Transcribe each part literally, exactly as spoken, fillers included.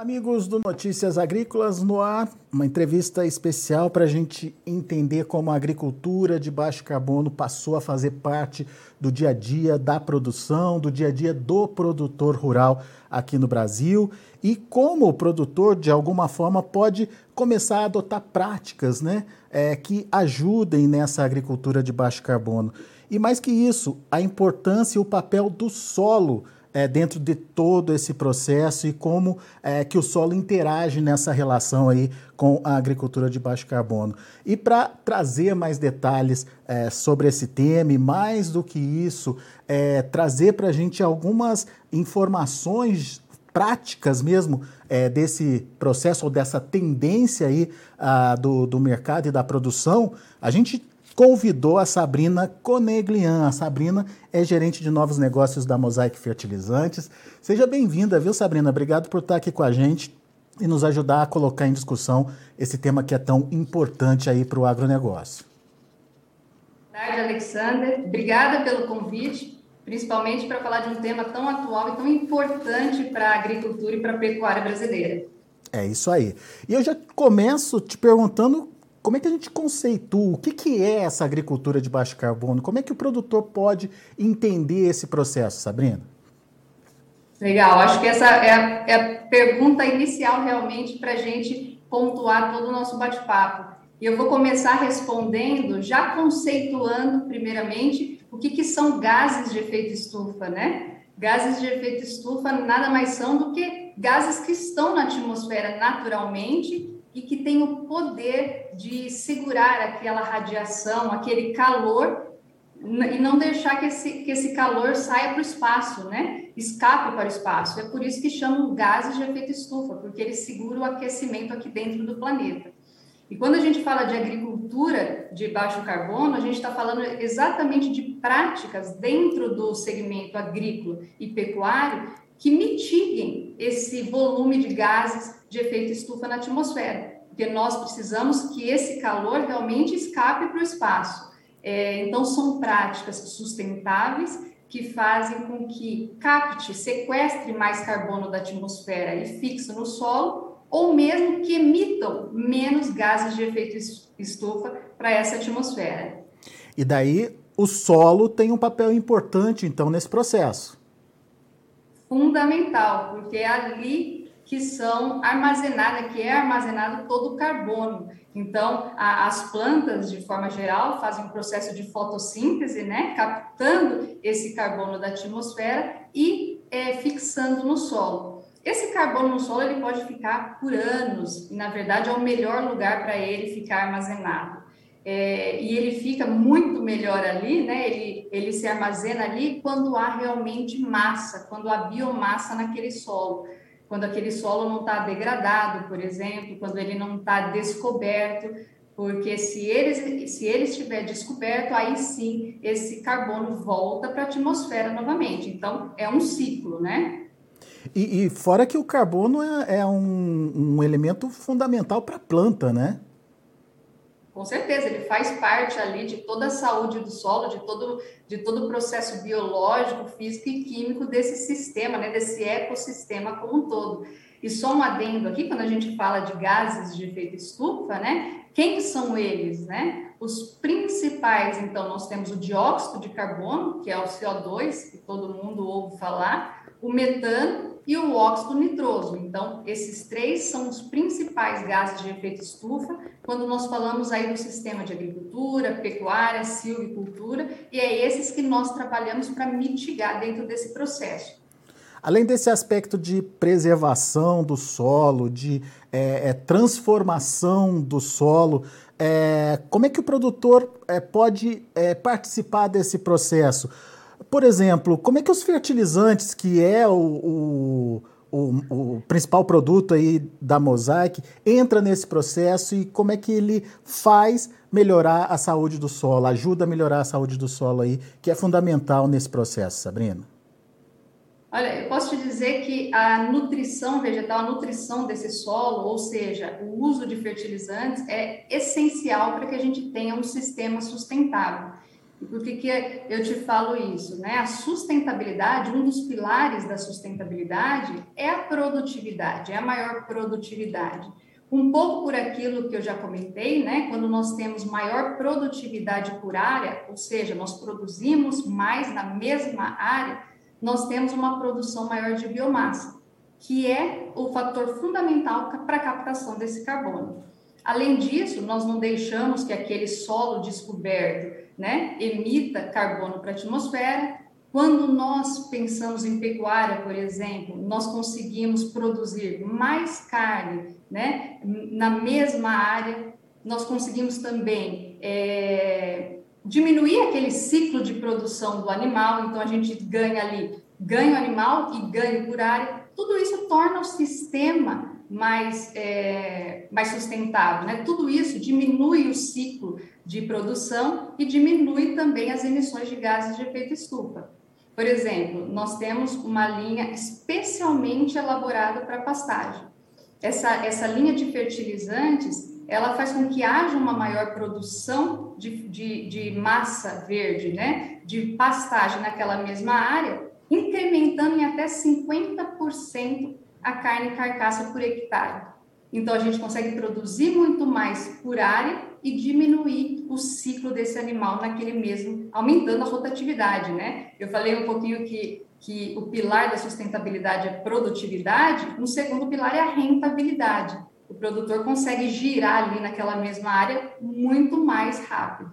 Amigos do Notícias Agrícolas no ar, uma entrevista especial para a gente entender como a agricultura de baixo carbono passou a fazer parte do dia a dia da produção, do dia a dia do produtor rural aqui no Brasil e como o produtor, de alguma forma, pode começar a adotar práticas, né, é, que ajudem nessa agricultura de baixo carbono. E mais que isso, a importância e o papel do solo É, dentro de todo esse processo e como é, que o solo interage nessa relação aí com a agricultura de baixo carbono. E para trazer mais detalhes é, sobre esse tema e mais do que isso, é, trazer para a gente algumas informações práticas mesmo é, desse processo ou dessa tendência aí a, do, do mercado e da produção, a gente convidou a Sabrina Coneglian. A Sabrina é gerente de novos negócios da Mosaic Fertilizantes. Seja bem-vinda, viu, Sabrina? Obrigado por estar aqui com a gente e nos ajudar a colocar em discussão esse tema que é tão importante aí para o agronegócio. Boa tarde, Alexander. Obrigada pelo convite, principalmente para falar de um tema tão atual e tão importante para a agricultura e para a pecuária brasileira. É isso aí. E eu já começo te perguntando: como é que a gente conceitua? O que, que é essa agricultura de baixo carbono? Como é que o produtor pode entender esse processo, Sabrina? Legal, acho que essa é a, é a pergunta inicial realmente para a gente pontuar todo o nosso bate-papo. E eu vou começar respondendo, já conceituando primeiramente o que, que são gases de efeito estufa, né? Gases de efeito estufa nada mais são do que gases que estão na atmosfera naturalmente e que tem o poder de segurar aquela radiação, aquele calor, e não deixar que esse, que esse calor saia para o espaço, né? Escape para o espaço. É por isso que chamam gases de efeito estufa, porque eles seguram o aquecimento aqui dentro do planeta. E quando a gente fala de agricultura de baixo carbono, a gente está falando exatamente de práticas dentro do segmento agrícola e pecuário que mitiguem esse volume de gases de efeito estufa na atmosfera, porque nós precisamos que esse calor realmente escape para o espaço. É, então, são práticas sustentáveis que fazem com que capte, sequestre mais carbono da atmosfera e fixe no solo, ou mesmo que emitam menos gases de efeito estufa para essa atmosfera. E daí, o solo tem um papel importante, então, nesse processo. Fundamental, porque é ali que são armazenadas, que é armazenado todo o carbono. Então, a, as plantas, de forma geral, fazem um processo de fotossíntese, né, captando esse carbono da atmosfera e é, fixando no solo. Esse carbono no solo ele pode ficar por anos, e, na verdade, é o melhor lugar para ele ficar armazenado. É, e ele fica muito melhor ali, né? Ele, ele se armazena ali quando há realmente massa, quando há biomassa naquele solo, quando aquele solo não está degradado, por exemplo, quando ele não está descoberto, porque se ele, se ele estiver descoberto, aí sim esse carbono volta para a atmosfera novamente. Então, é um ciclo, né? E, e fora que o carbono é, é um, um elemento fundamental para a planta, né? Com certeza, ele faz parte ali de toda a saúde do solo, de todo, de todo o processo biológico, físico e químico desse sistema, né, desse ecossistema como um todo. E só um adendo aqui, quando a gente fala de gases de efeito estufa, né, quem são eles, né? Os principais, então, nós temos o dióxido de carbono, que é o C O dois, que todo mundo ouve falar, o metano e o óxido nitroso. Então, esses três são os principais gases de efeito estufa quando nós falamos aí do sistema de agricultura, pecuária, silvicultura, e é esses que nós trabalhamos para mitigar dentro desse processo. Além desse aspecto de preservação do solo, de é, é, transformação do solo, é, como é que o produtor é, pode é, participar desse processo? Por exemplo, como é que os fertilizantes, que é o, o, o, o principal produto aí da Mosaic, entra nesse processo e como é que ele faz melhorar a saúde do solo, ajuda a melhorar a saúde do solo aí, que é fundamental nesse processo, Sabrina? Olha, eu posso te dizer que a nutrição vegetal, a nutrição desse solo, ou seja, o uso de fertilizantes, é essencial para que a gente tenha um sistema sustentável. E por que que eu te falo isso, né? A sustentabilidade, um dos pilares da sustentabilidade é a produtividade, é a maior produtividade. Um pouco por aquilo que eu já comentei, né? Quando nós temos maior produtividade por área, ou seja, nós produzimos mais na mesma área, nós temos uma produção maior de biomassa, que é o fator fundamental para a captação desse carbono. Além disso, nós não deixamos que aquele solo descoberto, né, emita carbono para a atmosfera. Quando nós pensamos em pecuária, por exemplo, nós conseguimos produzir mais carne, né, na mesma área, nós conseguimos também é, diminuir aquele ciclo de produção do animal, então a gente ganha ali, ganho animal e ganho por área, tudo isso torna o sistema mais, é, mais sustentável, né? Tudo isso diminui o ciclo de produção e diminui também as emissões de gases de efeito estufa. Por exemplo, nós temos uma linha especialmente elaborada para pastagem. Essa, essa linha de fertilizantes, ela faz com que haja uma maior produção de, de, de massa verde, né? De pastagem naquela mesma área, incrementando em até cinquenta por cento a carne carcaça por hectare. Então, a gente consegue produzir muito mais por área e diminuir o ciclo desse animal naquele mesmo, aumentando a rotatividade, né? Eu falei um pouquinho que, que o pilar da sustentabilidade é produtividade, um segundo pilar é a rentabilidade. O produtor consegue girar ali naquela mesma área muito mais rápido.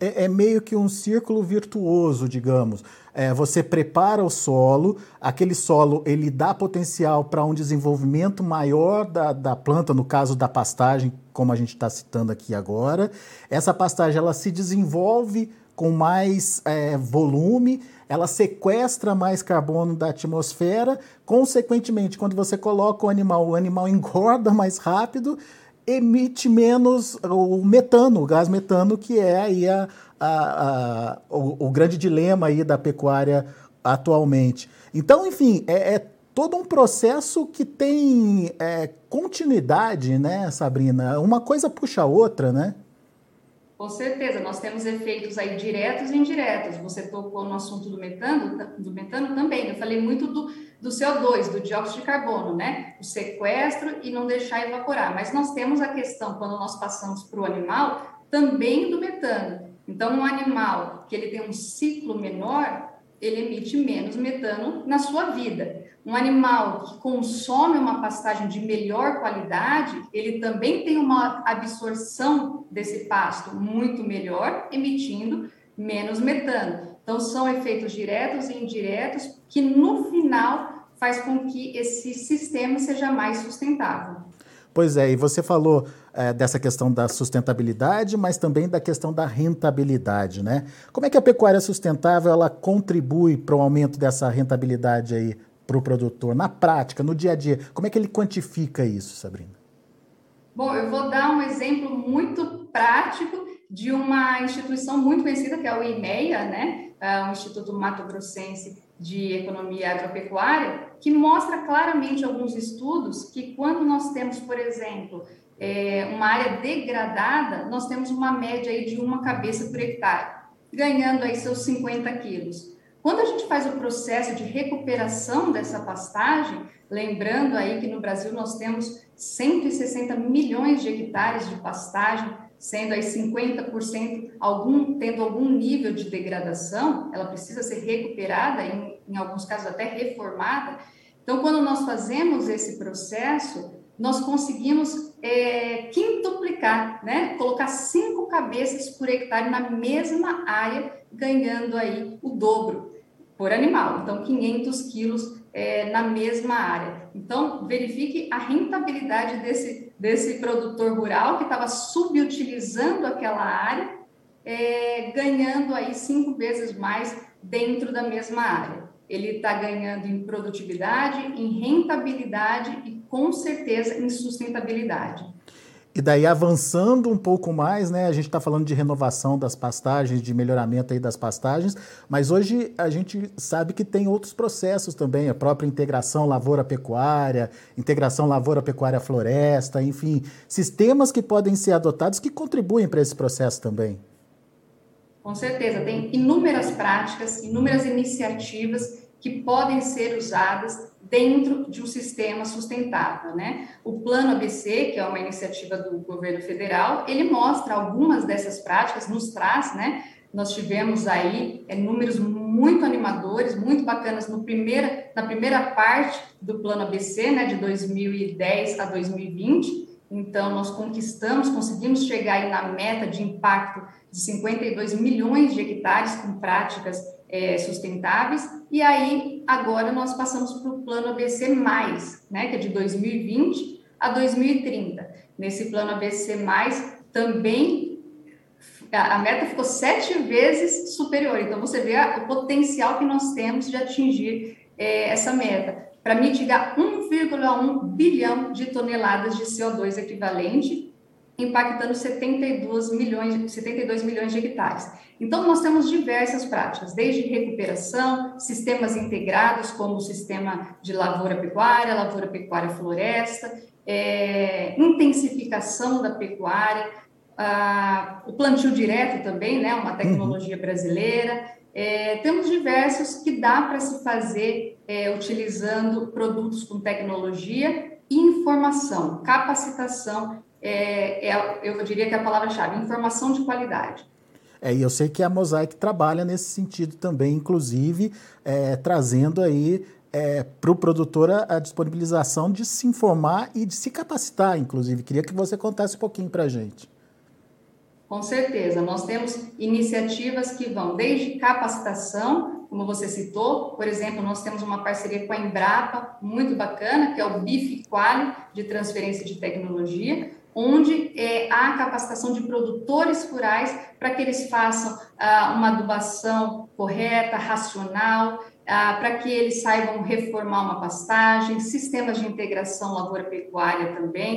É, é meio que um círculo virtuoso, digamos. É, você prepara o solo, aquele solo ele dá potencial para um desenvolvimento maior da, da planta, no caso da pastagem, como a gente está citando aqui agora. Essa pastagem ela se desenvolve com mais é, volume, ela sequestra mais carbono da atmosfera, consequentemente, quando você coloca o animal, o animal engorda mais rápido, emite menos o metano, o gás metano, que é aí a, a, a, o, o grande dilema aí da pecuária atualmente. Então, enfim, é, é todo um processo que tem é, continuidade, né, Sabrina? Uma coisa puxa a outra, né? Com certeza, nós temos efeitos aí diretos e indiretos. Você tocou no assunto do metano, do metano também. Eu falei muito do, do C O dois, do dióxido de carbono, né? O sequestro e não deixar evaporar. Mas nós temos a questão, quando nós passamos para o animal, também do metano. Então, um animal que ele tem um ciclo menor, ele emite menos metano na sua vida. Um animal que consome uma pastagem de melhor qualidade, ele também tem uma absorção desse pasto muito melhor, emitindo menos metano. Então, são efeitos diretos e indiretos que, no final, faz com que esse sistema seja mais sustentável. Pois é, e você falou é, dessa questão da sustentabilidade, mas também da questão da rentabilidade, né? Como é que a pecuária sustentável, ela contribui para o aumento dessa rentabilidade aí para o produtor, na prática, no dia a dia? Como é que ele quantifica isso, Sabrina? Bom, eu vou dar um exemplo muito prático de uma instituição muito conhecida, que é o IMEA, né? O Instituto Mato Grossense de Economia Agropecuária, que mostra claramente alguns estudos que quando nós temos, por exemplo, é, uma área degradada, nós temos uma média aí de uma cabeça por hectare, ganhando aí seus cinquenta quilos. Quando a gente faz o processo de recuperação dessa pastagem, lembrando aí que no Brasil nós temos cento e sessenta milhões de hectares de pastagem, sendo aí cinquenta por cento algum, tendo algum nível de degradação, ela precisa ser recuperada, em, em alguns casos até reformada. Então, quando nós fazemos esse processo, nós conseguimos é, quintuplicar, né? Colocar cinco cabeças por hectare na mesma área, ganhando aí o dobro por animal, então quinhentos quilos é, na mesma área. Então, verifique a rentabilidade desse desse produtor rural que estava subutilizando aquela área, é, ganhando aí cinco vezes mais dentro da mesma área. Ele está ganhando em produtividade, em rentabilidade e, com certeza, em sustentabilidade. E daí, avançando um pouco mais, né, a gente está falando de renovação das pastagens, de melhoramento aí das pastagens, mas hoje a gente sabe que tem outros processos também, a própria integração lavoura-pecuária, integração lavoura-pecuária-floresta, enfim, sistemas que podem ser adotados que contribuem para esse processo também. Com certeza, tem inúmeras práticas, inúmeras iniciativas que podem ser usadas dentro de um sistema sustentável, né? O Plano A B C, que é uma iniciativa do governo federal, ele mostra algumas dessas práticas, nos traz, né? Nós tivemos aí é, números muito animadores, muito bacanas no primeira, na primeira parte do Plano A B C, né, de dois mil e dez a dois mil e vinte. Então, nós conquistamos, conseguimos chegar aí na meta de impacto de cinquenta e dois milhões de hectares com práticas é, sustentáveis. E aí, agora, nós passamos para o Plano A B C mais, né, que é de dois mil e vinte a dois mil e trinta. Nesse Plano A B C mais, também a meta ficou sete vezes superior, então você vê o potencial que nós temos de atingir é, essa meta, para mitigar um vírgula um bilhão de toneladas de C O dois equivalente, impactando setenta e dois milhões, setenta e dois milhões de hectares. Então, nós temos diversas práticas, desde recuperação, sistemas integrados, como o sistema de lavoura-pecuária, lavoura-pecuária-floresta, é, intensificação da pecuária, Ah, o plantio direto também, né, uma tecnologia brasileira, é, temos diversos que dá para se fazer é, utilizando produtos com tecnologia e informação, capacitação, é, é, eu diria que é a palavra-chave, informação de qualidade. É, e eu sei que a Mosaic trabalha nesse sentido também, inclusive é, trazendo aí É, para o produtor a disponibilização de se informar e de se capacitar, inclusive. Queria que você contasse um pouquinho para a gente. Com certeza, nós temos iniciativas que vão desde capacitação, como você citou, por exemplo, nós temos uma parceria com a Embrapa muito bacana, que é o B I F Quali, de transferência de tecnologia, onde é, há capacitação de produtores rurais para que eles façam ah, uma adubação correta, racional, Ah, para que eles saibam reformar uma pastagem, sistemas de integração lavoura-pecuária também.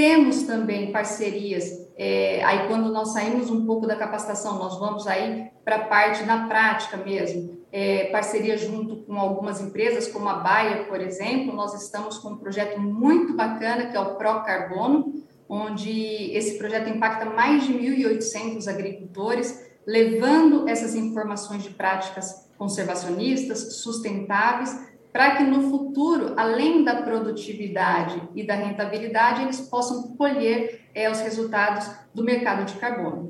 Temos também parcerias, é, aí quando nós saímos um pouco da capacitação, nós vamos aí para a parte na prática mesmo, é, parceria junto com algumas empresas, como a Baia, por exemplo, nós estamos com um projeto muito bacana, que é o Pro Carbono, onde esse projeto impacta mais de mil e oitocentos agricultores, levando essas informações de práticas conservacionistas, sustentáveis, para que no futuro, além da produtividade e da rentabilidade, eles possam colher é, os resultados do mercado de carbono.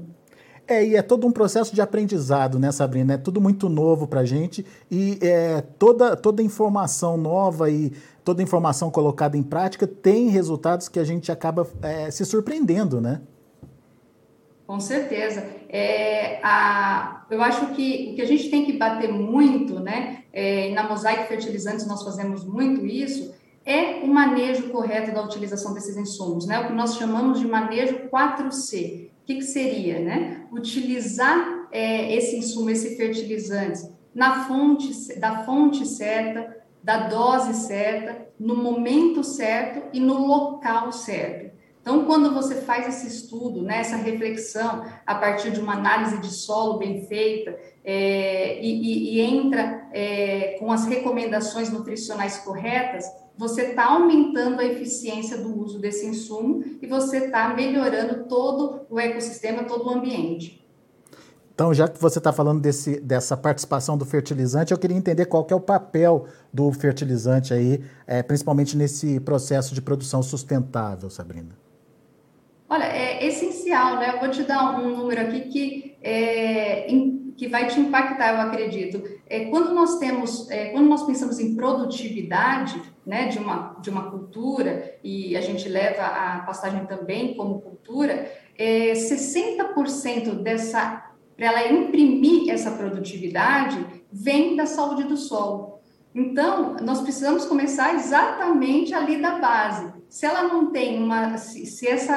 É, e é todo um processo de aprendizado, né, Sabrina? É tudo muito novo para a gente e é, toda, toda informação nova e toda informação colocada em prática tem resultados que a gente acaba é, se surpreendendo, né? Com certeza. É, a, eu acho que o que a gente tem que bater muito, né, é, na Mosaic Fertilizantes nós fazemos muito isso, é o manejo correto da utilização desses insumos, né, o que nós chamamos de manejo quatro C. O que, que seria, né? Utilizar é, esse insumo, esse fertilizante, na fonte, da fonte certa, da dose certa, no momento certo e no local certo. Então, quando você faz esse estudo, né, essa reflexão a partir de uma análise de solo bem feita é, e, e, e entra é, com as recomendações nutricionais corretas, você está aumentando a eficiência do uso desse insumo e você está melhorando todo o ecossistema, todo o ambiente. Então, já que você está falando desse, dessa participação do fertilizante, eu queria entender qual que é o papel do fertilizante aí, é, principalmente nesse processo de produção sustentável, Sabrina. Olha, é essencial, né? Eu vou te dar um número aqui que, é, que vai te impactar, eu acredito. É, quando, nós temos, é, quando nós pensamos em produtividade, né, de uma, de uma cultura, e a gente leva a pastagem também como cultura, é, sessenta por cento dessa, para ela imprimir essa produtividade, vem da saúde do solo. Então, nós precisamos começar exatamente ali da base. Se ela não tem uma, se essa,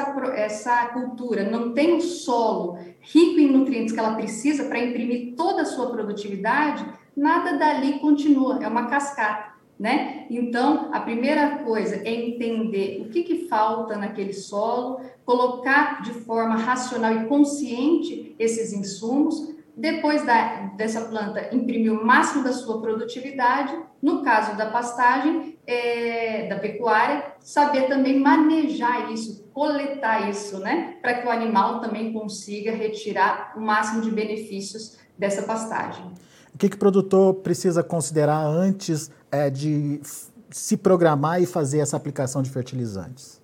essa cultura não tem um solo rico em nutrientes que ela precisa para imprimir toda a sua produtividade, nada dali continua, é uma cascata. né? Então, a primeira coisa é entender o que que falta naquele solo, colocar de forma racional e consciente esses insumos, depois da, dessa planta imprimir o máximo da sua produtividade, no caso da pastagem, é, da pecuária, saber também manejar isso, coletar isso, né? Para que o animal também consiga retirar o máximo de benefícios dessa pastagem. O que que o produtor precisa considerar antes é, de se programar e fazer essa aplicação de fertilizantes?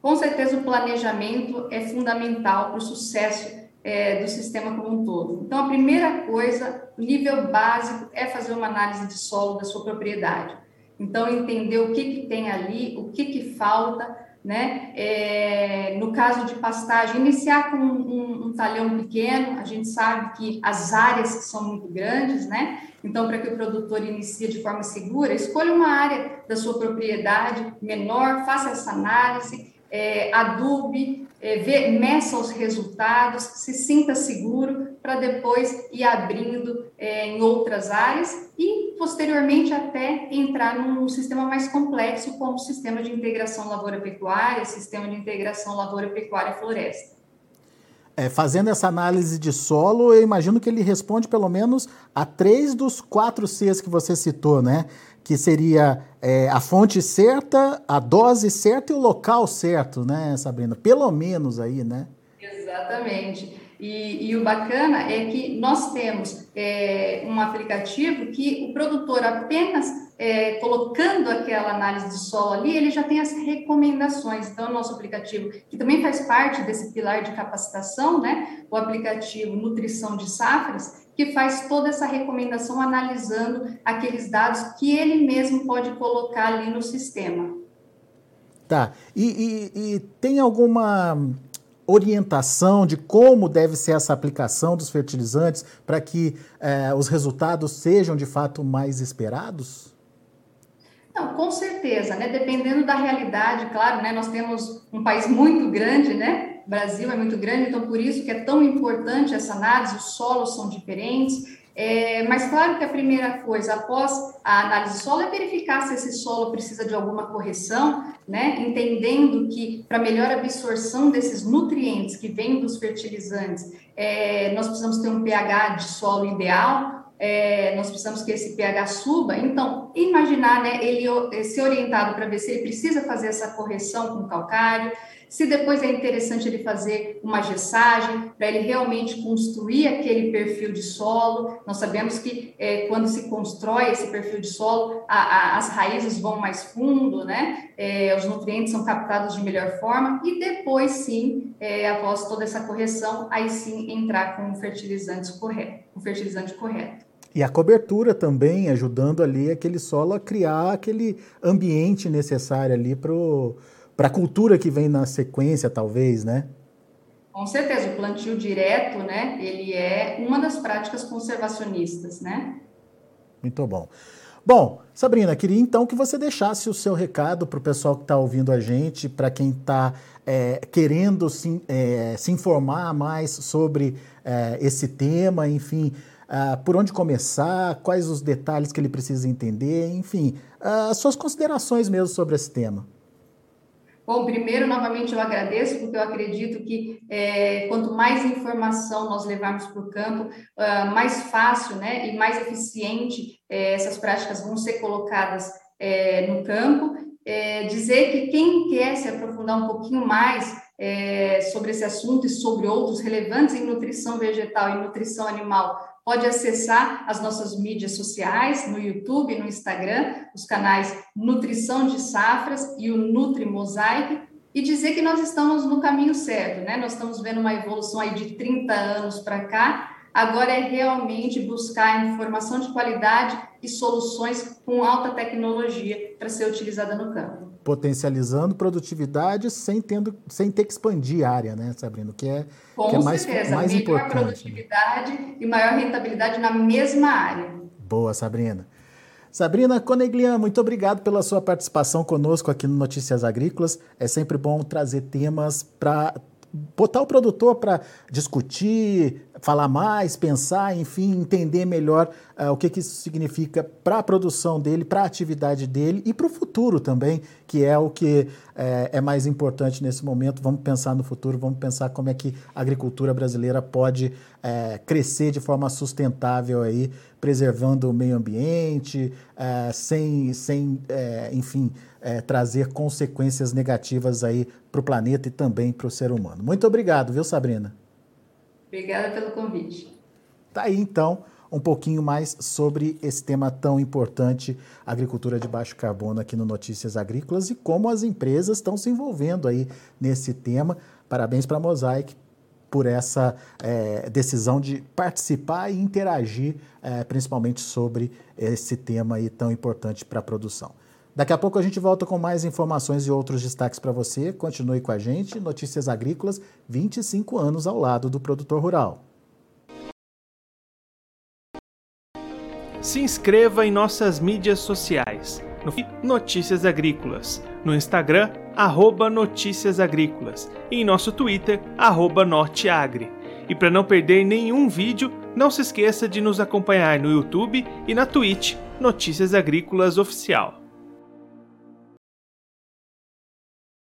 Com certeza o planejamento é fundamental para o sucesso É, do sistema como um todo. Então, a primeira coisa, nível básico, é fazer uma análise de solo da sua propriedade. Então, entender o que que tem ali, o que que falta, né? É, no caso de pastagem, iniciar com um, um talhão pequeno, a gente sabe que as áreas que são muito grandes, né? Então, para que o produtor inicie de forma segura, escolha uma área da sua propriedade menor, faça essa análise, é, adube, É, vê, meça os resultados, se sinta seguro para depois ir abrindo é, em outras áreas e, posteriormente, até entrar num sistema mais complexo como o sistema de integração lavoura-pecuária, sistema de integração lavoura-pecuária-floresta. É, fazendo essa análise de solo, eu imagino que ele responde pelo menos a três dos quatro Cs que você citou, né? Que seria é, a fonte certa, a dose certa e o local certo, né, Sabrina? Pelo menos aí, né? Exatamente. E, e o bacana é que nós temos é, um aplicativo que o produtor apenas é, colocando aquela análise de solo ali, ele já tem as recomendações. Então, o nosso aplicativo, que também faz parte desse pilar de capacitação, né, o aplicativo Nutrição de Safras, que faz toda essa recomendação analisando aqueles dados que ele mesmo pode colocar ali no sistema. Tá. E, e, e tem alguma orientação de como deve ser essa aplicação dos fertilizantes para que eh, os resultados sejam, de fato, mais esperados? Não, com certeza, né? Dependendo da realidade, claro, né? Nós temos um país muito grande, né? O Brasil é muito grande, então por isso que é tão importante essa análise, os solos são diferentes, é, mas claro que a primeira coisa após a análise do solo é verificar se esse solo precisa de alguma correção, né, entendendo que para melhor absorção desses nutrientes que vêm dos fertilizantes, é, nós precisamos ter um pH de solo ideal, É, nós precisamos que esse pH suba, então imaginar, né, ele ser orientado para ver se ele precisa fazer essa correção com calcário, se depois é interessante ele fazer uma gessagem, para ele realmente construir aquele perfil de solo. Nós sabemos que é, quando se constrói esse perfil de solo, a, a, as raízes vão mais fundo, né, é, os nutrientes são captados de melhor forma, e depois sim, é, após toda essa correção, aí sim entrar com o fertilizante correto. O fertilizante correto. E a cobertura também ajudando ali aquele solo a criar aquele ambiente necessário ali para a cultura que vem na sequência, talvez, né? Com certeza, o plantio direto, né? Ele é uma das práticas conservacionistas, né? Muito bom. Bom, Sabrina, queria então que você deixasse o seu recado para o pessoal que está ouvindo a gente, para quem está é, querendo se, é, se informar mais sobre é, esse tema, enfim, ah, por onde começar, quais os detalhes que ele precisa entender, enfim, as suas considerações mesmo sobre esse tema. Bom, primeiro, novamente, eu agradeço, porque eu acredito que é, quanto mais informação nós levarmos para o campo, uh, mais fácil, né, e mais eficiente é, essas práticas vão ser colocadas é, no campo. É, dizer que quem quer se aprofundar um pouquinho mais é, sobre esse assunto e sobre outros relevantes em nutrição vegetal e nutrição animal, pode acessar as nossas mídias sociais, no YouTube, no Instagram, os canais Nutrição de Safras e o Nutri Mosaic, e dizer que nós estamos no caminho certo, né? Nós estamos vendo uma evolução aí de trinta anos para cá, agora é realmente buscar informação de qualidade e soluções com alta tecnologia para ser utilizada no campo. Potencializando produtividade sem, tendo, sem ter que expandir a área, né, Sabrina? Que é, Com que é mais, certeza, mais melhor importante. Maior produtividade, né? E maior rentabilidade na mesma área. Boa, Sabrina. Sabrina Coneglian, muito obrigado pela sua participação conosco aqui no Notícias Agrícolas. É sempre bom trazer temas para botar o produtor para discutir, falar mais, pensar, enfim, entender melhor uh, o que, que isso significa para a produção dele, para a atividade dele e para o futuro também, que é o que é, é mais importante nesse momento. Vamos pensar no futuro, vamos pensar como é que a agricultura brasileira pode é, crescer de forma sustentável aí, preservando o meio ambiente, é, sem, sem é, enfim, é, trazer consequências negativas aí para o planeta e também para o ser humano. Muito obrigado, viu, Sabrina? Obrigada pelo convite. Tá aí, então, um pouquinho mais sobre esse tema tão importante, agricultura de baixo carbono, aqui no Notícias Agrícolas, e como as empresas estão se envolvendo aí nesse tema. Parabéns para a Mosaic por essa é, decisão de participar e interagir, é, principalmente sobre esse tema aí tão importante para a produção. Daqui a pouco a gente volta com mais informações e outros destaques para você. Continue com a gente. Notícias Agrícolas, vinte e cinco anos ao lado do produtor rural. Se inscreva em nossas mídias sociais. No Notícias Agrícolas. No Instagram, arroba Notícias Agrícolas. E em nosso Twitter, arroba Norteagri. E para não perder nenhum vídeo, não se esqueça de nos acompanhar no YouTube e na Twitch, Notícias Agrícolas Oficial.